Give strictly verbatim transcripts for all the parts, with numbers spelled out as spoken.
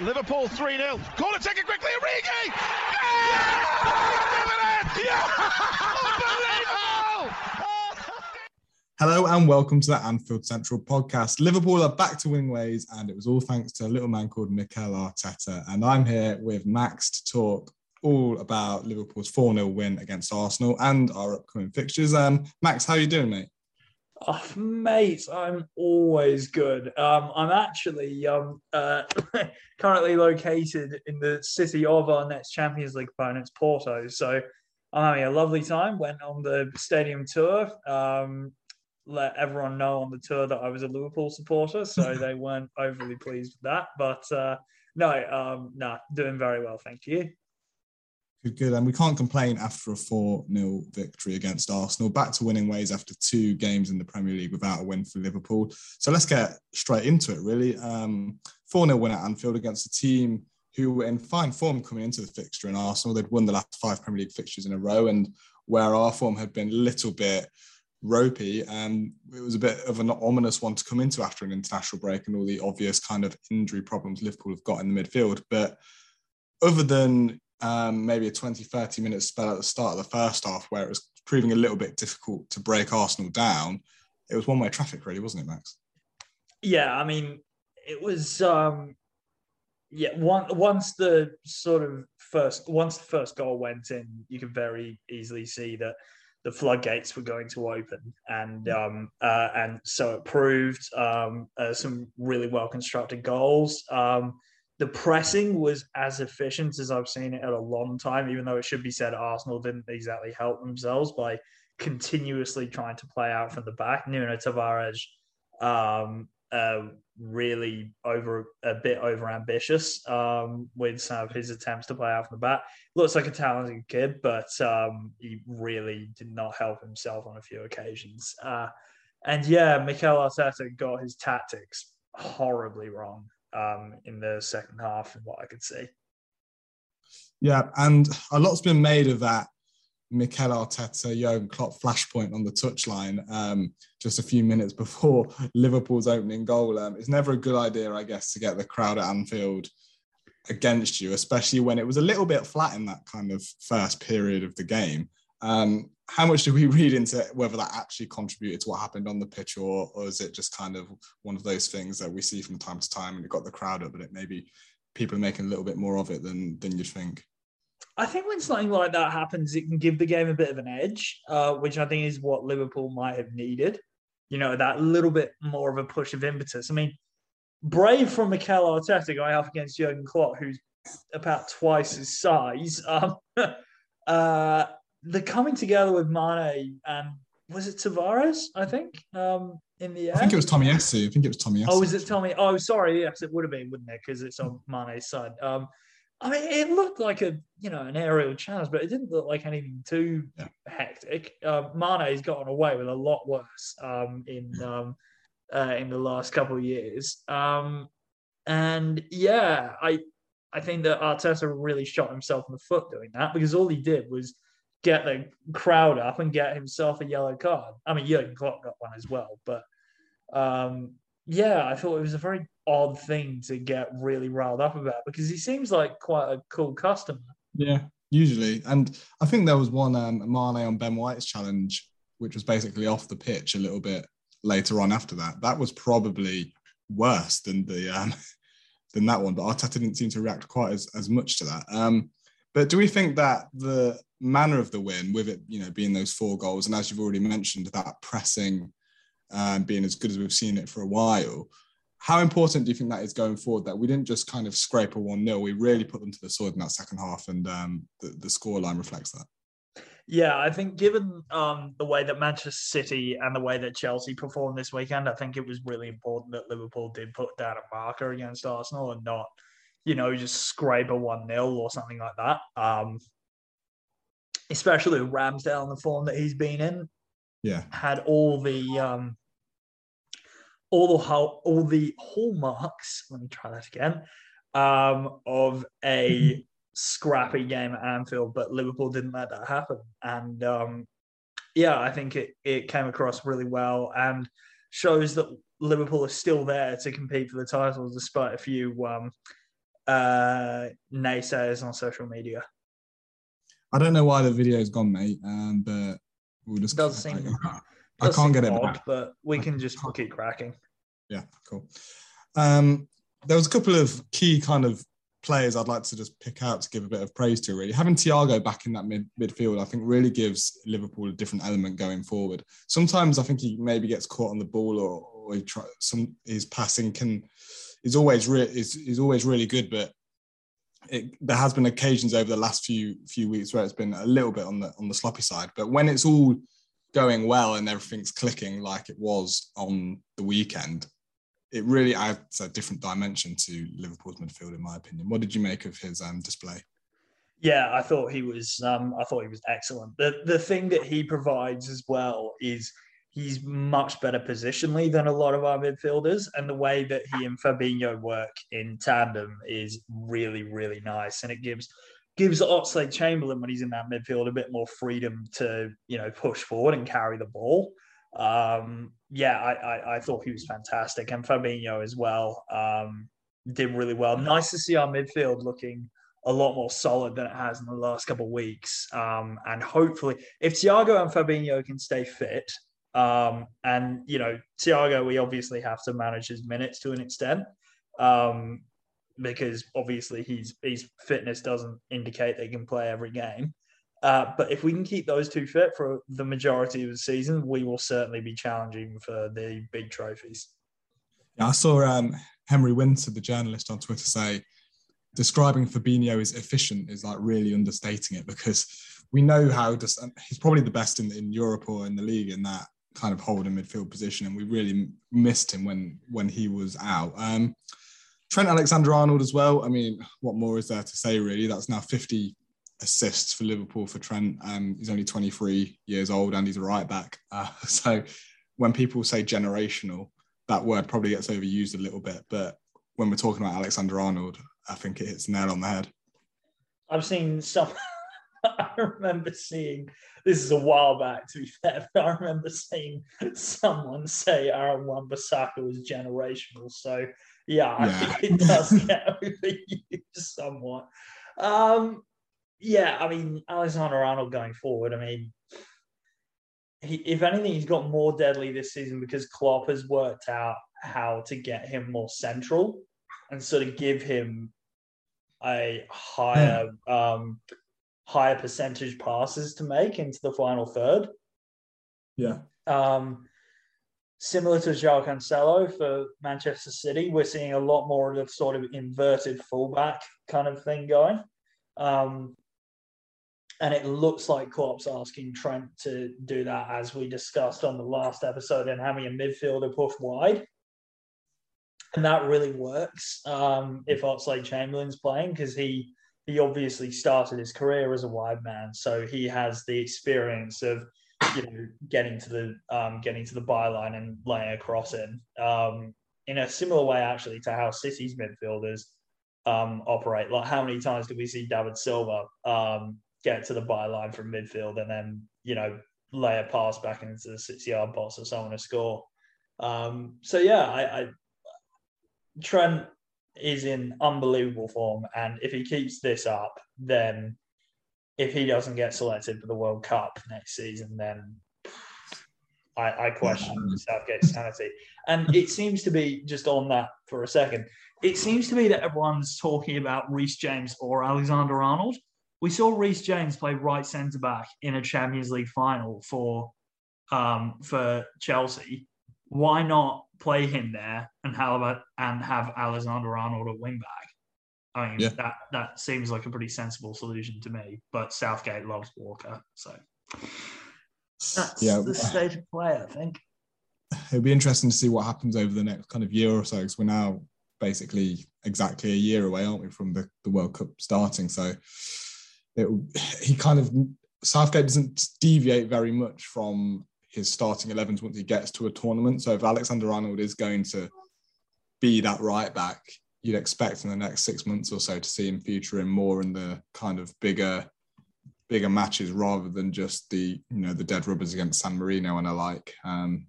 Liverpool three nil. Corner taken quickly. Origi! Yes! He's doing it! Yeah! Unbelievable! Hello and welcome to the Anfield Central podcast. Liverpool are back to winning ways, and it was all thanks to a little man called Mikel Arteta. And I'm here with Max to talk all about Liverpool's four nil win against Arsenal and our upcoming fixtures. Um, Max, how are you doing, mate? Oh, mate, I'm always good. Um, I'm actually um, uh, currently located in the city of our next Champions League opponents, Porto. So I'm having a lovely time. Went on the stadium tour. Um, let everyone know on the tour that I was a Liverpool supporter, so they weren't overly pleased with that. But uh, no, um, no, nah, doing very well, thank you. Good, and we can't complain after a four nil victory against Arsenal. Back to winning ways after two games in the Premier League without a win for Liverpool. So let's get straight into it, really. Um, four nil win at Anfield against a team who were in fine form coming into the fixture in Arsenal. They'd won the last five Premier League fixtures in a row, and where our form had been a little bit ropey, and it was a bit of an ominous one to come into after an international break and all the obvious kind of injury problems Liverpool have got in the midfield. But other than Um, maybe a twenty, thirty minute spell at the start of the first half where it was proving a little bit difficult to break Arsenal down, it was one-way traffic, really, wasn't it, Max? Yeah, I mean, it was, um, yeah, one, once the sort of first, once the first goal went in, you could very easily see that the floodgates were going to open. And um, uh, and so it proved um, uh, some really well-constructed goals. Um The pressing was as efficient as I've seen it in a long time, even though it should be said Arsenal didn't exactly help themselves by continuously trying to play out from the back. Nuno Tavares um, uh, really over a bit overambitious um, with some of his attempts to play out from the back. Looks like a talented kid, but um, he really did not help himself on a few occasions. Uh, and yeah, Mikel Arteta got his tactics horribly wrong Um, in the second half, and what I could see. Yeah, and a lot's been made of that Mikel Arteta, Jürgen Klopp flashpoint on the touchline um, just a few minutes before Liverpool's opening goal. Um, it's never a good idea, I guess, to get the crowd at Anfield against you, especially when it was a little bit flat in that kind of first period of the game. Um, how much do we read into whether that actually contributed to what happened on the pitch, or, or is it just kind of one of those things that we see from time to time and it got the crowd up, but it maybe people are making a little bit more of it than than you'd think? I think when something like that happens, it can give the game a bit of an edge, uh, which I think is what Liverpool might have needed. You know, that little bit more of a push of impetus. I mean, brave from Mikel Arteta going up against Jurgen Klopp, who's about twice his size. Um, uh, The coming together with Mane and, was it Tavares, I think, um, in the end? I think it was Tomiyasu. I think it was Tomiyasu. Oh, is it Tomiyasu? Oh, sorry. Yes, it would have been, wouldn't it? Because it's on Mane's side. Um, I mean, it looked like a, you know, an aerial challenge, but it didn't look like anything too yeah. hectic. Um, Mane's gotten away with a lot worse um, in um, uh, in the last couple of years. Um, and, yeah, I, I think that Arteta really shot himself in the foot doing that, because all he did was get the crowd up and get himself a yellow card. I mean, Jurgen Klopp got one as well, but um, yeah, I thought it was a very odd thing to get really riled up about, because he seems like quite a cool customer. Yeah, usually. And I think there was one um, Mane on Ben White's challenge, which was basically off the pitch a little bit later on after that. That was probably worse than the um, than that one, but Arteta didn't seem to react quite as, as much to that. Um, but do we think that the manner of the win, with it, you know, being those four goals, and as you've already mentioned, that pressing um, being as good as we've seen it for a while, how important do you think that is going forward? That we didn't just kind of scrape a one nil, we really put them to the sword in that second half, and um, the, the scoreline reflects that. Yeah, I think given um, the way that Manchester City and the way that Chelsea performed this weekend, I think it was really important that Liverpool did put down a marker against Arsenal and not, you know, just scrape a one nil or something like that. Um, especially with Ramsdale in the form that he's been in. Yeah. Had all the um, all the all the hallmarks, let me try that again, um, of a scrappy game at Anfield, but Liverpool didn't let that happen. And um, yeah, I think it, it came across really well and shows that Liverpool is still there to compete for the title despite a few um, uh, naysayers on social media. I don't know why the video's gone, mate, um, but we'll just... Does seem, I, I does can't seem get it back. But we can just keep cracking. Yeah, cool. Um, there was a couple of key kind of players I'd like to just pick out to give a bit of praise to, really. Having Thiago back in that mid midfield, I think, really gives Liverpool a different element going forward. Sometimes I think he maybe gets caught on the ball, or, or he try, some his passing can is always re- is is always really good, but it, there has been occasions over the last few few weeks where it's been a little bit on the on the sloppy side. But when it's all going well and everything's clicking like it was on the weekend, it really adds a different dimension to Liverpool's midfield, in my opinion. What did you make of his um, display? Yeah, I thought he was. Um, I thought he was excellent. The the thing that he provides as well is he's much better positionally than a lot of our midfielders, and the way that he and Fabinho work in tandem is really, really nice, and it gives gives Oxlade-Chamberlain, when he's in that midfield, a bit more freedom to, you know, push forward and carry the ball. Um, yeah, I, I, I thought he was fantastic, and Fabinho as well um, did really well. Nice to see our midfield looking a lot more solid than it has in the last couple of weeks. Um, and hopefully, if Thiago and Fabinho can stay fit, um, and you know, Thiago, we obviously have to manage his minutes to an extent, um, because obviously his his fitness doesn't indicate they can play every game. Uh, but if we can keep those two fit for the majority of the season, we will certainly be challenging for the big trophies. Yeah, I saw um, Henry Winter, the journalist on Twitter, say describing Fabinho as efficient is like really understating it, because we know how just, he's probably the best in, in Europe or in the league in that kind of holding midfield position, and we really missed him when when he was out. Um, Trent Alexander-Arnold as well. I mean, what more is there to say, really? That's now fifty assists for Liverpool for Trent. Um, he's only twenty-three years old and he's a right back. Uh, so when people say generational, that word probably gets overused a little bit. But when we're talking about Alexander-Arnold, I think it hits the nail on the head. I've seen some... I remember seeing... This is a while back, to be fair, but I remember seeing someone say Aaron Wan-Bissaka was generational. So, yeah, I yeah. think it does get overused somewhat. Um... Yeah, I mean, Alexander-Arnold going forward, I mean, he, if anything, he's got more deadly this season because Klopp has worked out how to get him more central and sort of give him a higher um, higher percentage passes to make into the final third. Yeah. Um, similar to João Cancelo for Manchester City, we're seeing a lot more of the sort of inverted fullback kind of thing going. Um, and it looks like Klopp's asking Trent to do that, as we discussed on the last episode, and having a midfielder push wide. And that really works um, if Oxlade-Chamberlain's playing, because he, he obviously started his career as a wide man. So he has the experience of, you know, getting to the um, getting to the byline and laying across it um, in a similar way, actually, to how City's midfielders Um, operate. Like, how many times do we see David Silva um, get to the byline from midfield and then, you know, lay a pass back into the six-yard box or someone to score? Um, so, yeah, I, I Trent is in unbelievable form, and if he keeps this up, then if he doesn't get selected for the World Cup next season, then I, I question Southgate's sanity. And it seems to be, just on that for a second, it seems to me that everyone's talking about Reece James or Alexander-Arnold. We saw Reece James play right centre-back in a Champions League final for um, for Chelsea. Why not play him there and have, and have Alexander-Arnold at wing-back? I mean, yeah. that, that seems like a pretty sensible solution to me, but Southgate loves Walker, so... That's yeah. the state of play, I think. It'll be interesting to see what happens over the next kind of year or so, because we're now basically exactly a year away, aren't we, from the, the World Cup starting. So it, he kind of, Southgate doesn't deviate very much from his starting elevens once he gets to a tournament. So if Alexander-Arnold is going to be that right back, you'd expect in the next six months or so to see him featuring more in the kind of bigger... bigger matches rather than just the, you know, the dead rubbers against San Marino and the like. Um,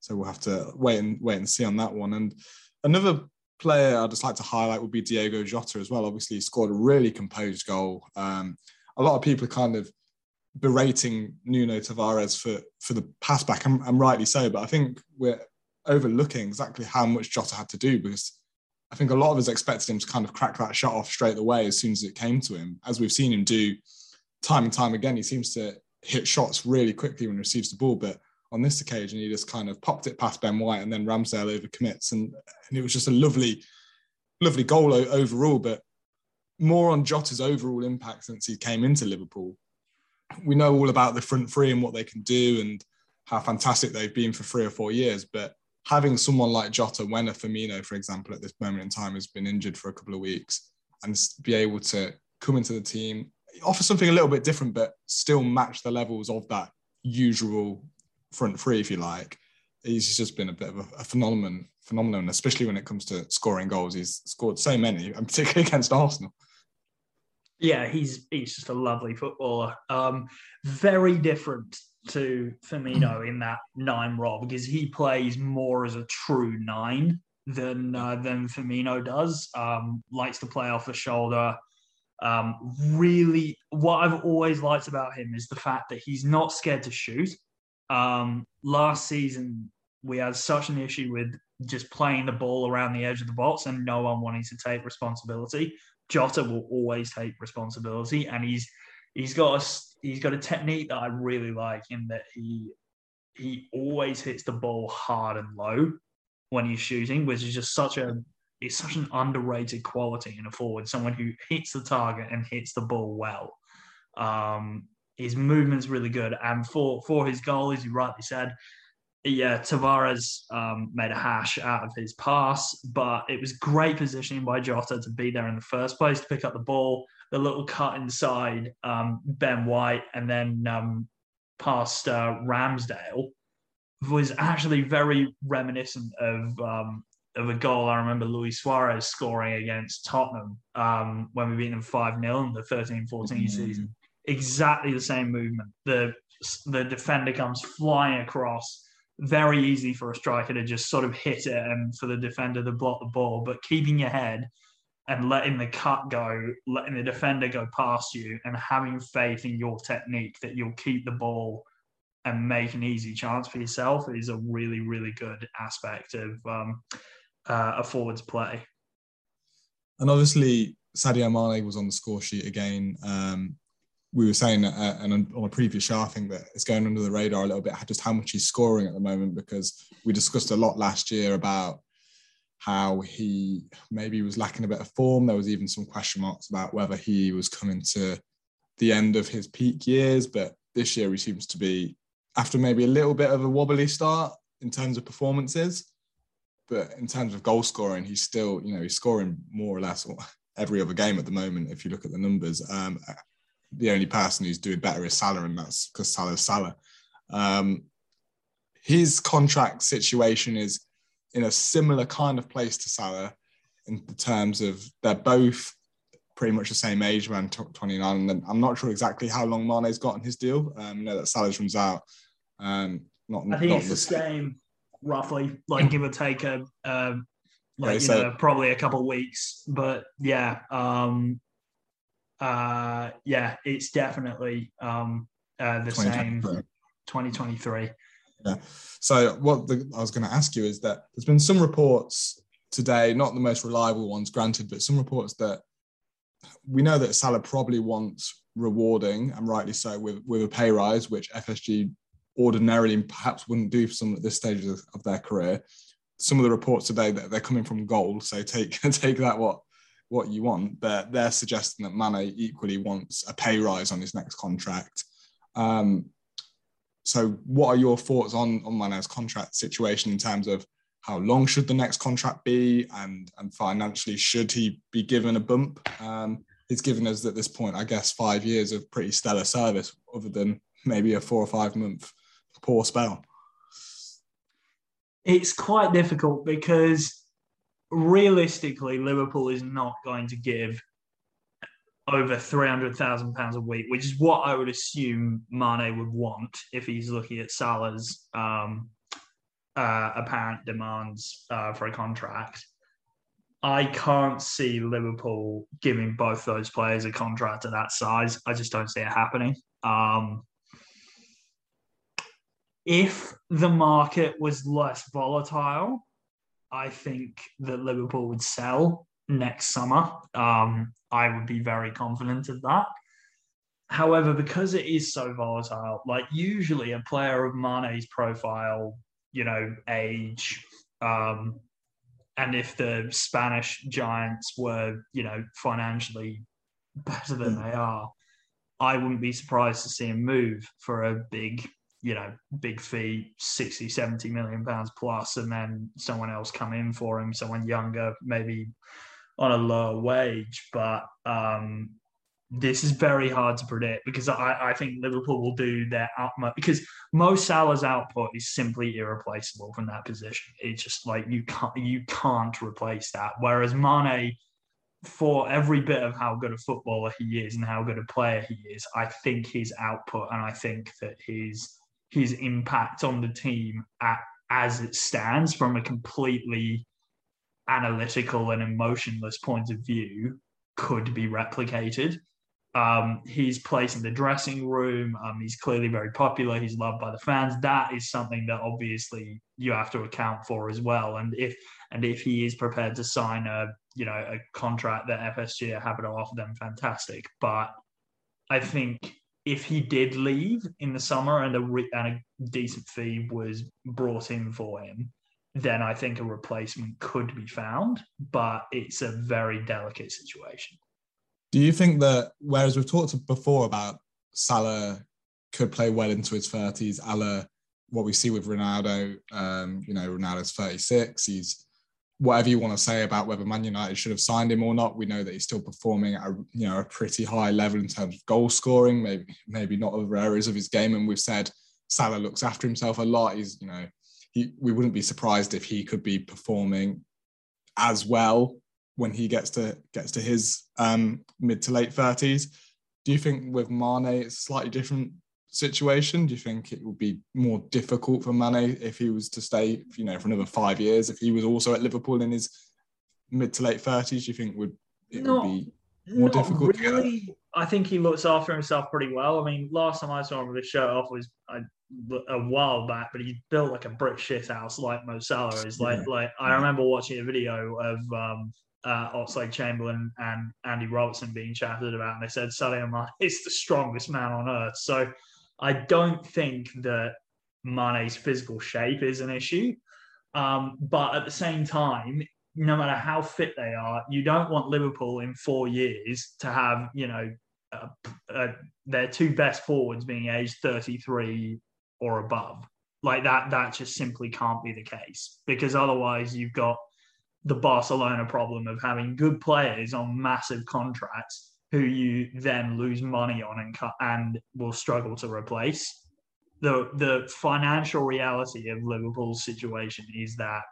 so we'll have to wait and wait and see on that one. And another player I'd just like to highlight would be Diego Jota as well. Obviously, he scored a really composed goal. Um, a lot of people are kind of berating Nuno Tavares for, for the pass back, and, and rightly so, but I think we're overlooking exactly how much Jota had to do, because I think a lot of us expected him to kind of crack that shot off straight away as soon as it came to him. As we've seen him do time and time again, he seems to hit shots really quickly when he receives the ball, but on this occasion, he just kind of popped it past Ben White, and then Ramsdale overcommits, and, and it was just a lovely, lovely goal overall, but more on Jota's overall impact since he came into Liverpool. We know all about the front three and what they can do and how fantastic they've been for three or four years, but having someone like Jota, when a Firmino, for example, at this moment in time has been injured for a couple of weeks, and be able to come into the team, offer something a little bit different, but still match the levels of that usual front three, if you like. He's just been a bit of a, a phenomenon, phenomenon, especially when it comes to scoring goals. He's scored so many, and particularly against Arsenal. Yeah, he's he's just a lovely footballer. Um, very different to Firmino in that nine role, because he plays more as a true nine than uh, than Firmino does. Um, likes to play off the shoulder. Um, really, what I've always liked about him is the fact that he's not scared to shoot. Um, last season, we had such an issue with just playing the ball around the edge of the box and no one wanting to take responsibility. Jota will always take responsibility, and he's he's got a he's got a technique that I really like, in that he he always hits the ball hard and low when he's shooting, which is just such a it's such an underrated quality in a forward. Someone who hits the target and hits the ball well. Um, his movement's really good, and for for his goal, as you rightly said, yeah, Tavares um, made a hash out of his pass, but it was great positioning by Jota to be there in the first place, to pick up the ball, the little cut inside um, Ben White, and then um, past uh, Ramsdale, was actually very reminiscent of um, of a goal I remember Luis Suarez scoring against Tottenham um, when we beat them five nil in the thirteen fourteen mm-hmm. season. Exactly the same movement. The the defender comes flying across. Very easy for a striker to just sort of hit it and for the defender to block the ball, but keeping your head and letting the cut go, letting the defender go past you, and having faith in your technique that you'll keep the ball and make an easy chance for yourself is a really, really good aspect of um, uh, a forward's play. And obviously, Sadio Mane was on the score sheet again. Um... We were saying, uh, and on a previous show, I think that it's going under the radar a little bit, just how much he's scoring at the moment, because we discussed a lot last year about how he maybe was lacking a bit of form. There was even some question marks about whether he was coming to the end of his peak years, but this year he seems to be, after maybe a little bit of a wobbly start in terms of performances, but in terms of goal scoring, he's still, you know, he's scoring more or less every other game at the moment, if you look at the numbers. Um, The only person who's doing better is Salah, and that's because Salah's Salah. Um, his contract situation is in a similar kind of place to Salah in terms of they're both pretty much the same age, around twenty-nine. And I'm not sure exactly how long Mane's got in his deal. Um, you know that Salah's runs out. Um, not, I think not it's the same, roughly, like give or take a, um, like, yeah, you so, know, probably a couple of weeks. But yeah. Um, Uh, yeah, it's definitely um, uh, the same twenty twenty-three. Yeah. So what the, I was going to ask you is that there's been some reports today, not the most reliable ones, granted, but some reports that we know that Salah probably wants rewarding, and rightly so, with, with a pay rise, which F S G ordinarily perhaps wouldn't do for someone at this stage of, of their career. Some of the reports today that they're coming from gold, so take take that what. what you want, but they're suggesting that Mane equally wants a pay rise on his next contract. Um, so what are your thoughts on, on Mane's contract situation in terms of how long should the next contract be, and, and financially, should he be given a bump? Um, it's given us at this point, I guess, five years of pretty stellar service, other than maybe a four or five month poor spell. It's quite difficult because realistically, Liverpool is not going to give over three hundred thousand pounds a week, which is what I would assume Mane would want if he's looking at Salah's um, uh, apparent demands uh, for a contract. I can't see Liverpool giving both those players a contract of that size. I just don't see it happening. Um, if the market was less volatile, I think that Liverpool would sell next summer. Um, I would be very confident of that. However, because it is so volatile, like usually a player of Mane's profile, you know, age, um, and if the Spanish giants were, you know, financially better than they are, I wouldn't be surprised to see him move for a big, you know, big fee, sixty, seventy million pounds plus, and then someone else come in for him, someone younger, maybe on a lower wage. But um, this is very hard to predict because I, I think Liverpool will do their utmost, because Mo Salah's output is simply irreplaceable from that position. It's just like you can't, you can't replace that. Whereas Mane, for every bit of how good a footballer he is and how good a player he is, I think his output and I think that his his impact on the team at, as it stands from a completely analytical and emotionless point of view could be replicated. Um, his place in the dressing room, um, he's clearly very popular, he's loved by the fans. That is something that obviously you have to account for as well. And if and if he is prepared to sign a, you know, a contract that F S G are happy to offer them, fantastic. But I think if he did leave in the summer and a, re- and a decent fee was brought in for him, then I think a replacement could be found, but it's a very delicate situation. Do you think that, whereas we've talked before about Salah could play well into his thirties, a la what we see with Ronaldo, um, you know, Ronaldo's thirty-six, he's, whatever you want to say about whether Man United should have signed him or not, we know that he's still performing at a, you know, a pretty high level in terms of goal scoring, maybe maybe not other areas of his game. And we've said Salah looks after himself a lot. He's, you know, he, we wouldn't be surprised if he could be performing as well when he gets to gets to his um, mid to late thirties. Do you think with Mane it's a slightly different situation? Do you think it would be more difficult for Mane if he was to stay, you know, for another five years? If he was also at Liverpool in his mid to late thirties, do you think would it not, would be more difficult? Really, to get I think he looks after himself pretty well. I mean, last time I saw him with his shirt off was I, a while back, but he built like a brick shit house, like Mo Salah is. Like, yeah. like I remember watching a video of. Um, Uh, Oxlade-Chamberlain and Andy Robertson being chatted about, and they said Sadio Mane is the strongest man on earth. So I don't think that Mane's physical shape is an issue. Um, but at the same time, no matter how fit they are, you don't want Liverpool in four years to have, you know, uh, uh, their two best forwards being aged thirty-three or above. Like that, that just simply can't be the case, because otherwise you've got the Barcelona problem of having good players on massive contracts who you then lose money on and cut, and will struggle to replace. The the financial reality of Liverpool's situation is that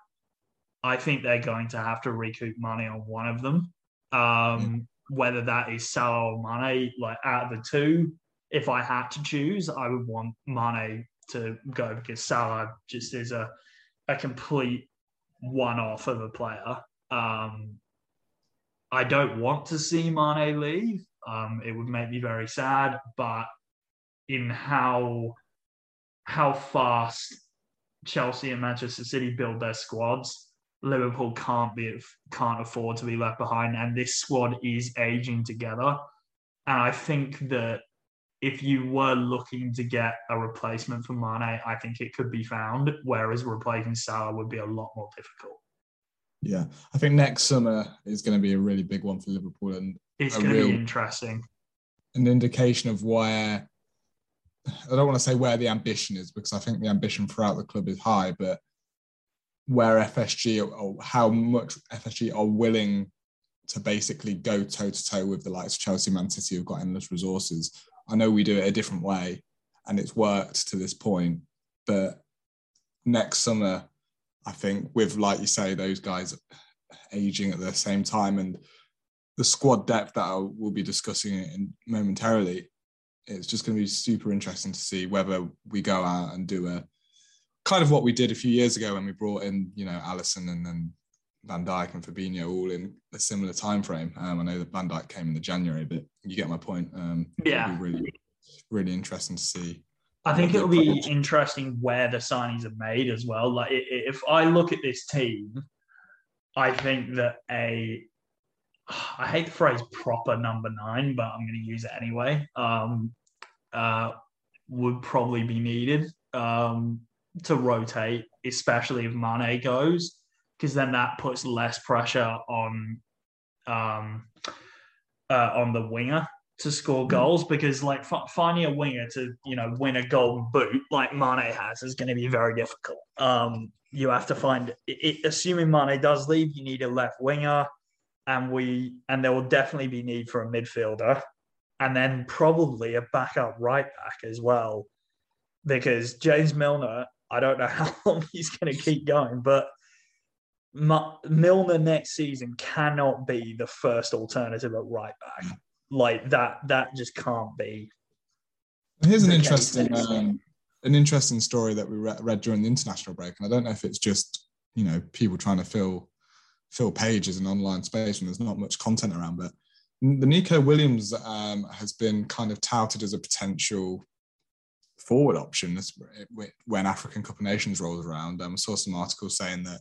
I think they're going to have to recoup money on one of them. Um, whether that is Salah or Mane, like out of the two, if I had to choose, I would want Mane to go, because Salah just is a, a complete one-off of a player. Um, I don't want to see Mane leave. Um, it would make me very sad, but in how how fast Chelsea and Manchester City build their squads, Liverpool can't be can't afford to be left behind, and this squad is aging together. And I think that if you were looking to get a replacement for Mane, I think it could be found, whereas replacing Salah would be a lot more difficult. Yeah, I think next summer is going to be a really big one for Liverpool. And it's going to be interesting. An indication of where, I don't want to say where the ambition is, because I think the ambition throughout the club is high, but where F S G, or how much F S G are willing to basically go toe-to-toe with the likes of Chelsea, Man City, who've got endless resources. I know we do it a different way and it's worked to this point, but next summer, I think with, like you say, those guys aging at the same time and the squad depth that I will be discussing in momentarily, it's just going to be super interesting to see whether we go out and do a kind of what we did a few years ago when we brought in, you know, Alisson and then Van Dijk and Fabinho all in a similar time frame. Um, I know that Van Dijk came in the January, but you get my point. Um, yeah. It'll be really, really interesting to see. I think it'll be interesting where the signings are made as well. Like, if I look at this team, I think that a, I hate the phrase proper number nine, but I'm going to use it anyway, um, uh, would probably be needed um, to rotate, especially if Mane goes, because then that puts less pressure on um, uh, on the winger to score goals, because like f- finding a winger to, you know, win a golden boot like Mane has is going to be very difficult. Um, you have to find it, assuming Mane does leave, you need a left winger, and we and there will definitely be need for a midfielder, and then probably a backup right back as well, because James Milner, I don't know how long he's going to keep going, but Milner next season cannot be the first alternative at right back. Like that, that just can't be. Here's an interesting, um, an interesting story that we re- read during the international break, and I don't know if it's just, you know, people trying to fill fill pages in online space and there's not much content around. But the Nico Williams um, has been kind of touted as a potential forward option when African Cup of Nations rolls around. Um, I saw some articles saying that,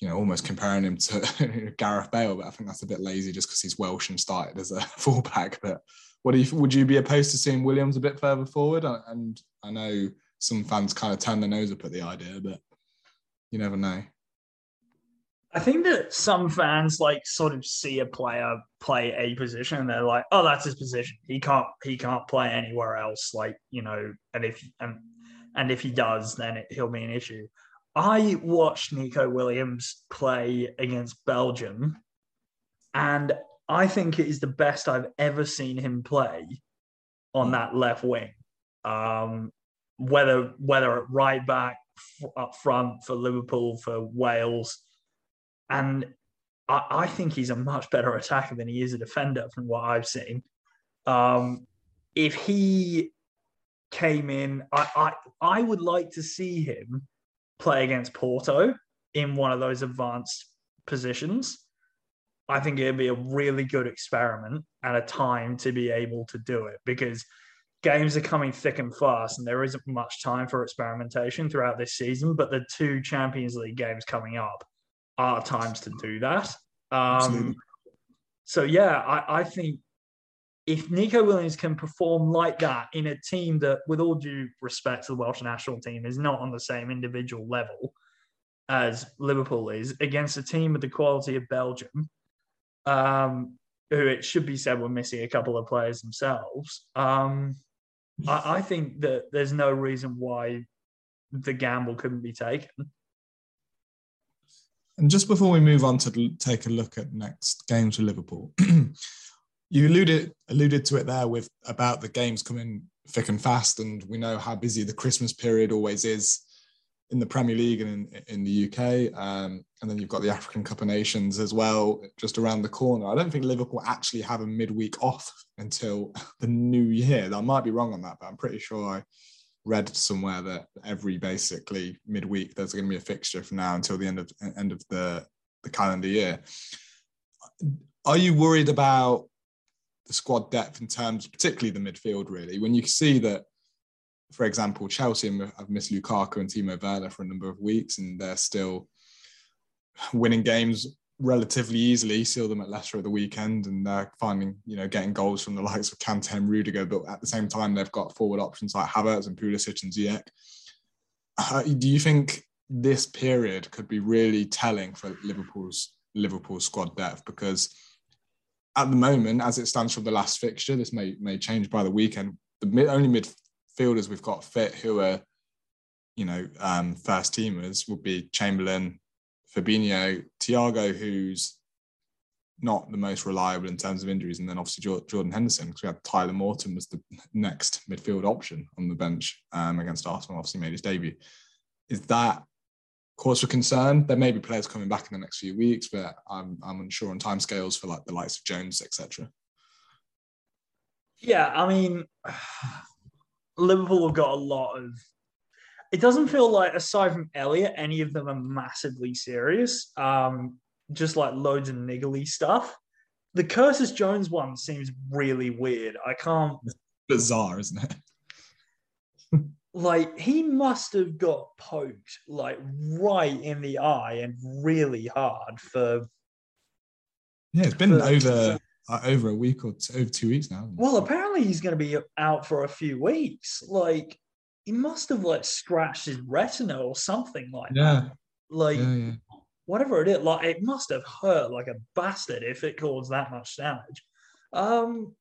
you know, almost comparing him to Gareth Bale, but I think that's a bit lazy just because he's Welsh and started as a fullback. But what do you, would you be opposed to seeing Williams a bit further forward? And I know some fans kind of turn their nose up at the idea, but you never know. I think that some fans like sort of see a player play a position and they're like, oh, that's his position. He can't, he can't play anywhere else. Like, you know, and if, and, and if he does, then it, he'll be an issue. I watched Nico Williams play against Belgium, and I think it is the best I've ever seen him play on that left wing. Um, whether whether at right back, f- up front for Liverpool, for Wales, and I, I think he's a much better attacker than he is a defender from what I've seen. Um, if he came in, I, I I would like to see him play against Porto in one of those advanced positions. I think it'd be a really good experiment and a time to be able to do it, because games are coming thick and fast and there isn't much time for experimentation throughout this season, but the two Champions League games coming up are times to do that. Um, so yeah, I, I think if Nico Williams can perform like that in a team that, with all due respect to the Welsh national team, is not on the same individual level as Liverpool is, against a team with the quality of Belgium, um, who it should be said were missing a couple of players themselves, um, I, I think that there's no reason why the gamble couldn't be taken. And just before we move on to take a look at next games for Liverpool, you alluded alluded to it there with about the games coming thick and fast, and we know how busy the Christmas period always is in the Premier League and in, in the U K. Um, and then you've got the African Cup of Nations as well, just around the corner. I don't think Liverpool actually have a midweek off until the new year. I might be wrong on that, but I'm pretty sure I read somewhere that every basically midweek there's going to be a fixture from now until the end of end of the, the calendar year. Are you worried about the squad depth in terms, particularly the midfield, really, when you see that, for example, Chelsea have missed Lukaku and Timo Werner for a number of weeks and they're still winning games relatively easily? Saw them at Leicester at the weekend and they're finding, you know, getting goals from the likes of Kante and Rudiger, but at the same time, they've got forward options like Havertz and Pulisic and Ziyech. Uh, do you think this period could be really telling for Liverpool's Liverpool squad depth? Because at the moment, as it stands from the last fixture, this may may change by the weekend, the mid, only midfielders we've got fit who are, you know, um, first teamers would be Chamberlain, Fabinho, Thiago, who's not the most reliable in terms of injuries, and then obviously Jordan Henderson, because we had Tyler Morton was the next midfield option on the bench um, against Arsenal, obviously made his debut. Is that cause for concern? There may be players coming back in the next few weeks, but I'm I'm unsure on timescales for like the likes of Jones, et cetera. Yeah, I mean, Liverpool have got a lot of. It doesn't feel like, aside from Elliot, any of them are massively serious. Um, just like loads of niggly stuff. The Curtis Jones one seems really weird. I can't... It's bizarre, isn't it? Like, he must have got poked, like, right in the eye and really hard for... Yeah, it's been for, over uh, over a week or two, over two weeks now. Well, apparently he's going to be out for a few weeks. Like, he must have, like, scratched his retina or something like yeah. that. Like, yeah, yeah. Whatever it is, like, it must have hurt like a bastard if it caused that much damage. Um,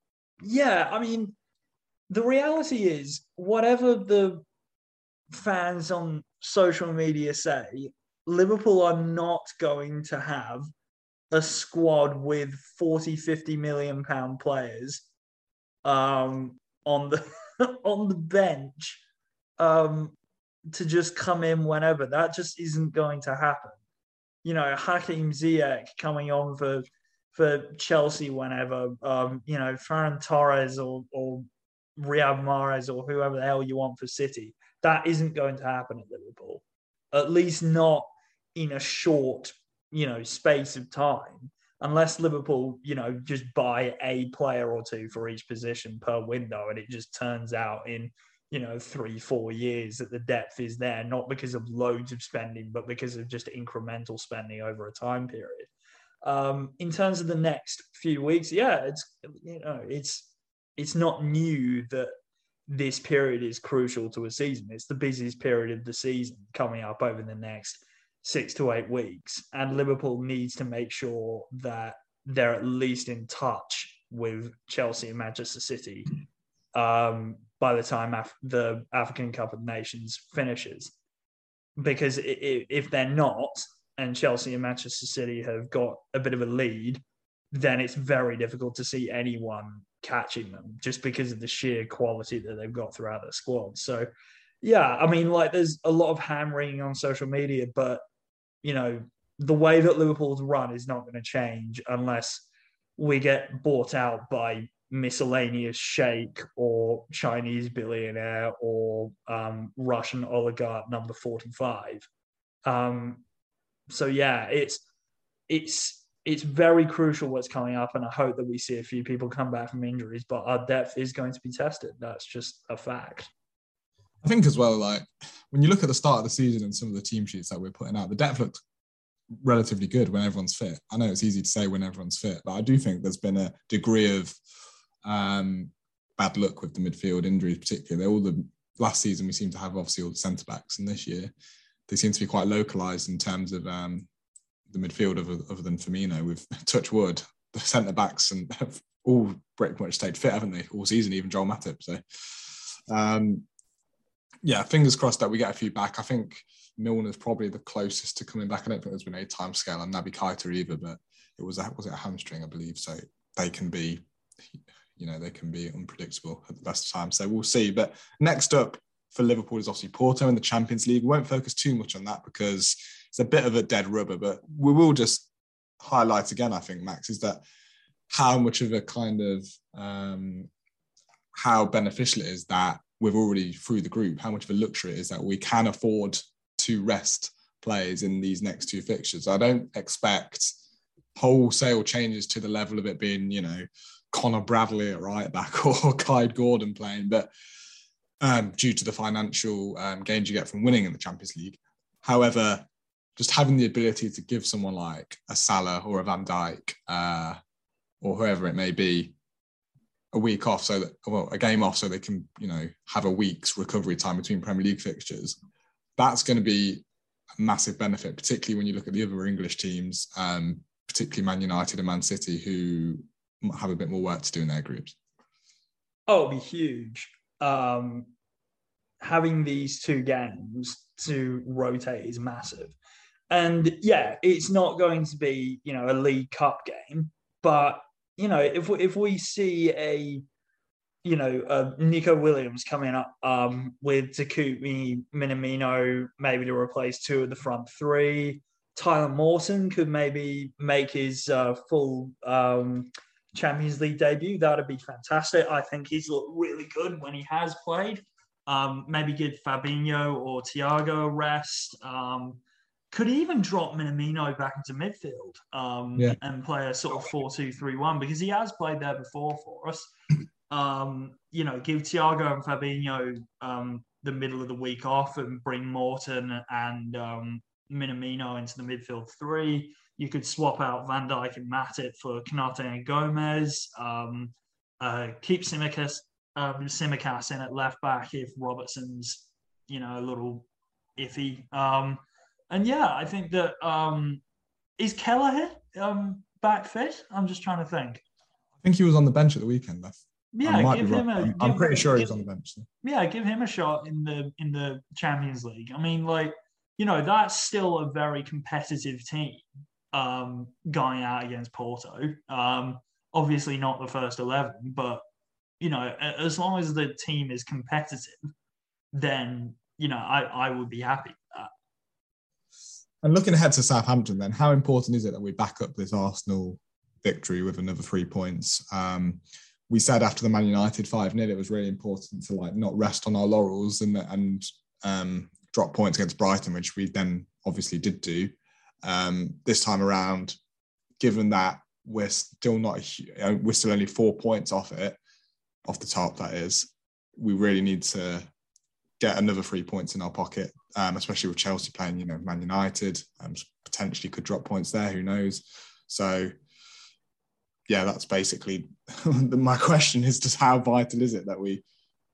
yeah, I mean... The reality is, whatever the fans on social media say, Liverpool are not going to have a squad with forty, fifty million pound players um, on the on the bench um, to just come in whenever. That just isn't going to happen. You know, Hakim Ziyech coming on for for Chelsea whenever. Um, you know, Ferran Torres or or Riyad Mahrez or whoever the hell you want for City. That isn't going to happen at Liverpool, at least not in a short, you know, space of time, unless Liverpool, you know, just buy a player or two for each position per window and it just turns out in, you know, three, four years that the depth is there, not because of loads of spending, but because of just incremental spending over a time period. Um, in terms of the next few weeks, yeah, it's, you know, it's, It's not new that this period is crucial to a season. It's the busiest period of the season coming up over the next six to eight weeks. And Liverpool needs to make sure that they're at least in touch with Chelsea and Manchester City um, by the time Af- the African Cup of Nations finishes. Because if they're not, and Chelsea and Manchester City have got a bit of a lead, then it's very difficult to see anyone catching them just because of the sheer quality that they've got throughout their squad. So, yeah, I mean, like, there's a lot of hammering on social media, but, you know, the way that Liverpool's run is not going to change unless we get bought out by miscellaneous sheikh or Chinese billionaire or um, Russian oligarch number forty-five. Um, so, yeah, it's it's... It's very crucial what's coming up, and I hope that we see a few people come back from injuries, but our depth is going to be tested. That's just a fact. I think as well, like, when you look at the start of the season and some of the team sheets that we're putting out, the depth looked relatively good when everyone's fit. I know it's easy to say when everyone's fit, but I do think there's been a degree of um, bad luck with the midfield injuries, particularly. All the last season we seem to have, obviously, all the centre-backs, and this year they seem to be quite localised in terms of... Um, the midfield other, other than Firmino, with touch wood, the centre-backs and have all pretty much stayed fit, haven't they, all season, even Joel Matip. So, um, yeah, fingers crossed that we get a few back. I think Milner's probably the closest to coming back. I don't think there's been any time scale on Naby Keita either, but it was a, was it a hamstring, I believe. So they can be, you know, they can be unpredictable at the best of times. So we'll see. But next up for Liverpool is obviously Porto in the Champions League. We won't focus too much on that because it's a bit of a dead rubber, but we will just highlight again, I think, Max, is that how much of a kind of, um, how beneficial it is that we've already through the group, how much of a luxury it is that we can afford to rest players in these next two fixtures. I don't expect wholesale changes to the level of it being, you know, Connor Bradley at right back or Clyde Gordon playing, but um, due to the financial um, gains you get from winning in the Champions League. However, just having the ability to give someone like a Salah or a Van Dijk uh, or whoever it may be a week off, so that, well, a game off so they can, you know, have a week's recovery time between Premier League fixtures, that's going to be a massive benefit, particularly when you look at the other English teams, um, particularly Man United and Man City, who have a bit more work to do in their groups. Oh, it'll be huge. Um, having these two games to rotate is massive. And yeah, it's not going to be, you know, a League Cup game, but, you know, if we, if we see a, you know, a Nico Williams coming up um, with Takumi Minamino, maybe to replace two of the front three, Tyler Morton could maybe make his uh, full um, Champions League debut. That'd be fantastic. I think he's looked really good when he has played. Um, maybe give Fabinho or Thiago a rest. Um, could even drop Minamino back into midfield um, yeah. and play a sort of four two three one, because he has played there before for us. Um, you know, give Thiago and Fabinho um, the middle of the week off and bring Morton and um, Minamino into the midfield three. You could swap out Van Dijk and Matip for Konate and Gomez. Um, uh, keep Tsimikas, um, Tsimikas in at left back if Robertson's, you know, a little iffy. Um, and yeah, I think that um, is Kelleher um, back fit? I'm just trying to think. I think he was on the bench at the weekend. Though. Yeah, give him a, I'm, give, I'm pretty sure give, he's on the bench. Though. Yeah, give him a shot in the in the Champions League. I mean, like, you know, that's still a very competitive team. Um, going out against Porto. Um, obviously not the first eleven, but, you know, as long as the team is competitive, then, you know, I, I would be happy with that. And looking ahead to Southampton then, how important is it that we back up this Arsenal victory with another three points? Um, we said after the Man United five nil, it was really important to, like, not rest on our laurels and, and um, drop points against Brighton, which we then obviously did do. Um, this time around, given that we're still not, we're still only four points off it, off the top that is, we really need to get another three points in our pocket, um, especially with Chelsea playing, you know, Man United, um, potentially could drop points there, who knows. So yeah, that's basically, my question is just how vital is it that we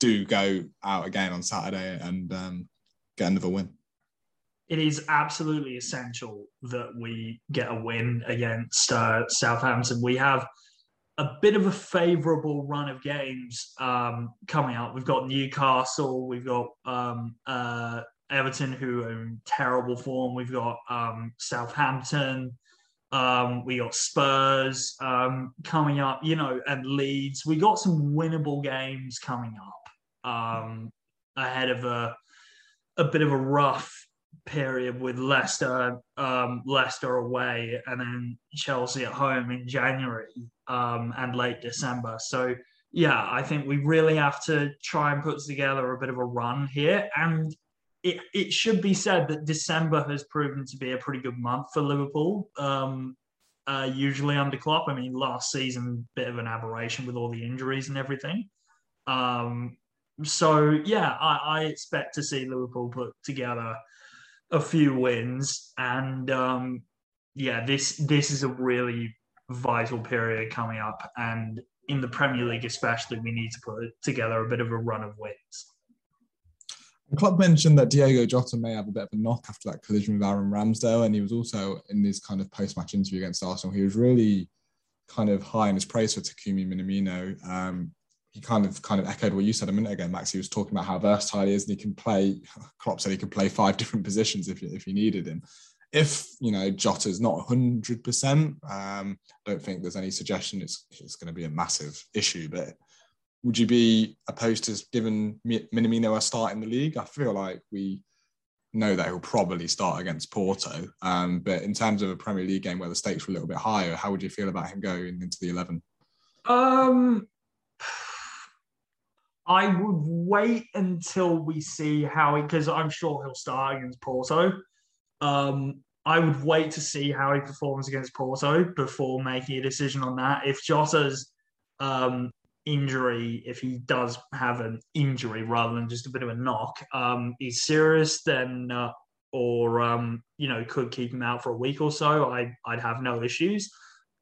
do go out again on Saturday and um, get another win? It is absolutely essential that we get a win against uh, Southampton. We have a bit of a favourable run of games um, coming up. We've got Newcastle, we've got um, uh, Everton, who are in terrible form. We've got um, Southampton, um, we got Spurs um, coming up, you know, and Leeds. We got some winnable games coming up um, ahead of a a bit of a rough period with Leicester, um, Leicester away, and then Chelsea at home in January um, and late December. So, yeah, I think we really have to try and put together a bit of a run here. And it, it should be said that December has proven to be a pretty good month for Liverpool, um, uh, usually under Klopp. I mean, last season, bit of an aberration with all the injuries and everything. Um, so, yeah, I, I expect to see Liverpool put together a few wins, and um, yeah, this this is a really vital period coming up, and in the Premier League especially, we need to put together a bit of a run of wins. Klopp mentioned that Diego Jota may have a bit of a knock after that collision with Aaron Ramsdale, and he was also in this kind of post-match interview against Arsenal. He was really kind of high in his praise for Takumi Minamino. Um, He kind of kind of echoed what you said a minute ago, Max. He was talking about how versatile he is, and he can play. Klopp said he could play five different positions if if he needed him. If, you know, Jota's not one hundred percent, um, I don't think there's any suggestion it's it's going to be a massive issue. But would you be opposed to giving Minamino a start in the league? I feel like we know that he'll probably start against Porto. Um, but in terms of a Premier League game where the stakes were a little bit higher, how would you feel about him going into the eleven? Um. I would wait until we see how he, because I'm sure he'll start against Porto. Um, I would wait to see how he performs against Porto before making a decision on that. If Jota's um, injury, if he does have an injury rather than just a bit of a knock, um, is serious, then uh, or um, you know, could keep him out for a week or so, I I'd have no issues.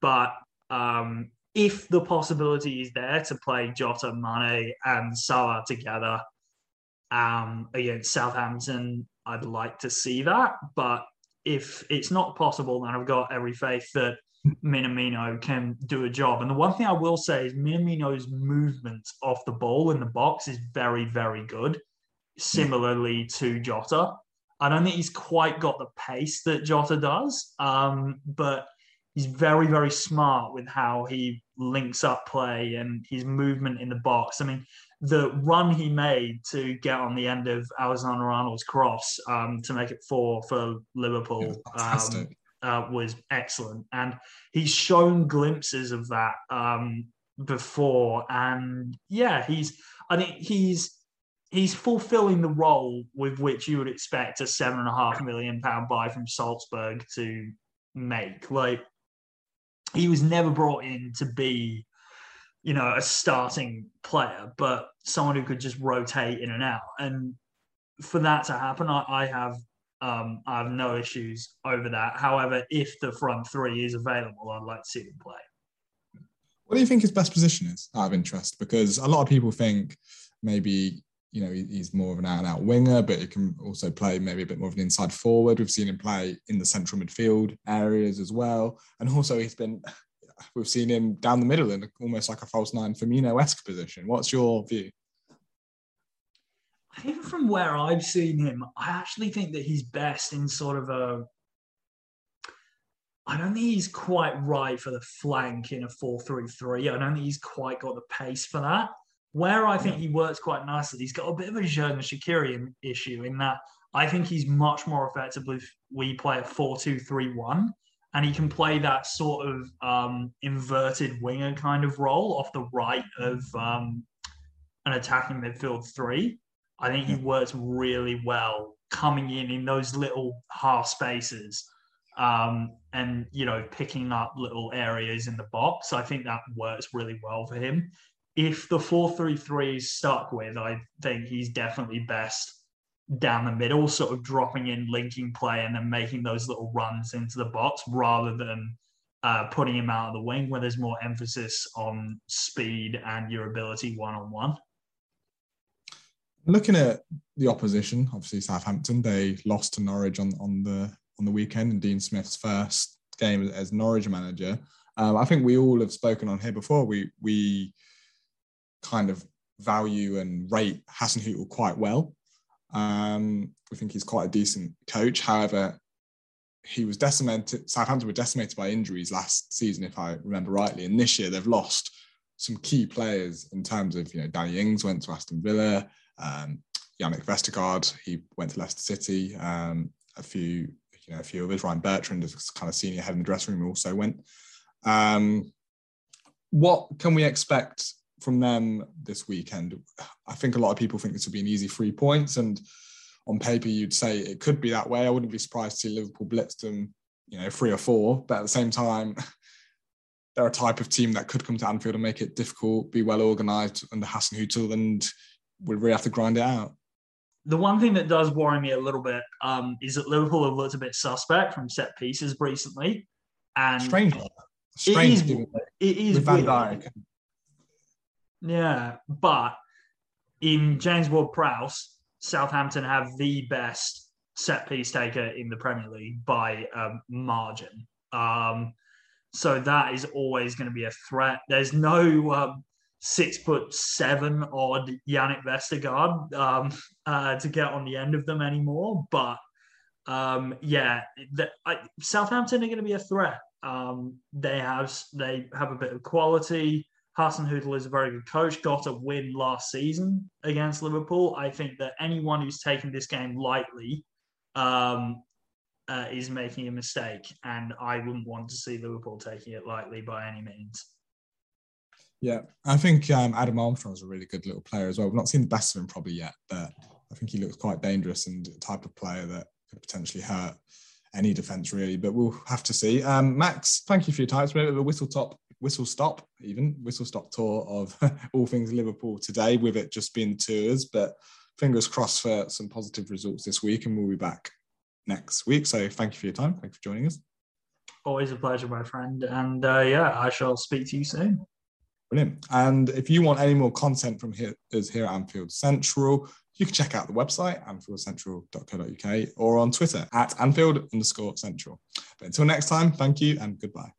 But um, if the possibility is there to play Jota, Mane and Salah together um, against Southampton, I'd like to see that. But if it's not possible, then I've got every faith that Minamino can do a job. And the one thing I will say is Minamino's movement off the ball in the box is very, very good, similarly to Jota. I don't think he's quite got the pace that Jota does, um, but he's very, very smart with how he links up play and his movement in the box. I mean, the run he made to get on the end of Alexander-Arnold's cross um, to make it four for Liverpool was, um, uh, was excellent. And he's shown glimpses of that um, before. And yeah, he's, I think he's he's fulfilling the role with which you would expect a seven and a half million pound buy from Salzburg to make. Like, he was never brought in to be, you know, a starting player, but someone who could just rotate in and out. And for that to happen, I, I have um, I have no issues over that. However, if the front three is available, I'd like to see him play. What do you think his best position is, out of interest? Because a lot of people think maybe, you know, he's more of an out-and-out winger, but he can also play maybe a bit more of an inside forward. We've seen him play in the central midfield areas as well. And also he's been, we've seen him down the middle in almost like a false nine Firmino-esque position. What's your view? Even from where I've seen him, I actually think that he's best in sort of a, I don't think he's quite right for the flank in a four three three. I don't think he's quite got the pace for that. Where I think he works quite nicely, he's got a bit of a Xherdan Shaqiri issue in that I think he's much more effective if we play a four two three one, and he can play that sort of um, inverted winger kind of role off the right of um, an attacking midfield three. I think he works really well coming in in those little half spaces um, and, you know, picking up little areas in the box. I think that works really well for him. If the four three three is stuck with, I think he's definitely best down the middle, sort of dropping in, linking play, and then making those little runs into the box rather than uh, putting him out of the wing, where there's more emphasis on speed and your ability one-on-one. Looking at the opposition, obviously Southampton, they lost to Norwich on, on the on the weekend in Dean Smith's first game as Norwich manager. Um, I think we all have spoken on here before. We we kind of value and rate Hasenhüttl quite well. Um, we think he's quite a decent coach. However, he was decimated. Southampton were decimated by injuries last season, if I remember rightly, and this year they've lost some key players in terms of, you know, Danny Ings went to Aston Villa. Um, Yannick Vestergaard, he went to Leicester City. Um, a few, you know, a few others. Ryan Bertrand, as kind of senior head in the dressing room, also went. Um, what can we expect from them this weekend? I think a lot of people think this will be an easy three points, and on paper you'd say it could be that way. I wouldn't be surprised to see Liverpool blitz them, you know, three or four. But at the same time, they're a type of team that could come to Anfield and make it difficult, be well organised under Hasenhüttl, and we'll really have to grind it out. The one thing that does worry me a little bit um, is that Liverpool have looked a bit suspect from set pieces recently. And strange. Strange. It is, it is with Van Dijk. Yeah, but in James Ward-Prowse, Southampton have the best set piece taker in the Premier League by um, margin. Um, so that is always going to be a threat. There's no... Um, six foot seven odd Yannick Vestergaard um, uh, to get on the end of them anymore. But um, yeah, the, I, Southampton are going to be a threat. Um, they have they have a bit of quality. Hasenhüttl is a very good coach, got a win last season against Liverpool. I think that anyone who's taking this game lightly um, uh, is making a mistake, and I wouldn't want to see Liverpool taking it lightly by any means. Yeah, I think um, Adam Armstrong's a really good little player as well. We've not seen the best of him probably yet, but I think he looks quite dangerous and a type of player that could potentially hurt any defence, really. But we'll have to see. Um, Max, thank you for your time. It's a bit of a whistle top, whistle stop, even whistle stop tour of all things Liverpool today, with it just being tours. But fingers crossed for some positive results this week, and we'll be back next week. So thank you for your time. Thank you for joining us. Always a pleasure, my friend. And uh, yeah, I shall speak to you soon. Brilliant. And if you want any more content from here, is here at Anfield Central, you can check out the website, anfield central dot co dot uk, or on Twitter at Anfield underscore Central. But until next time, thank you and goodbye.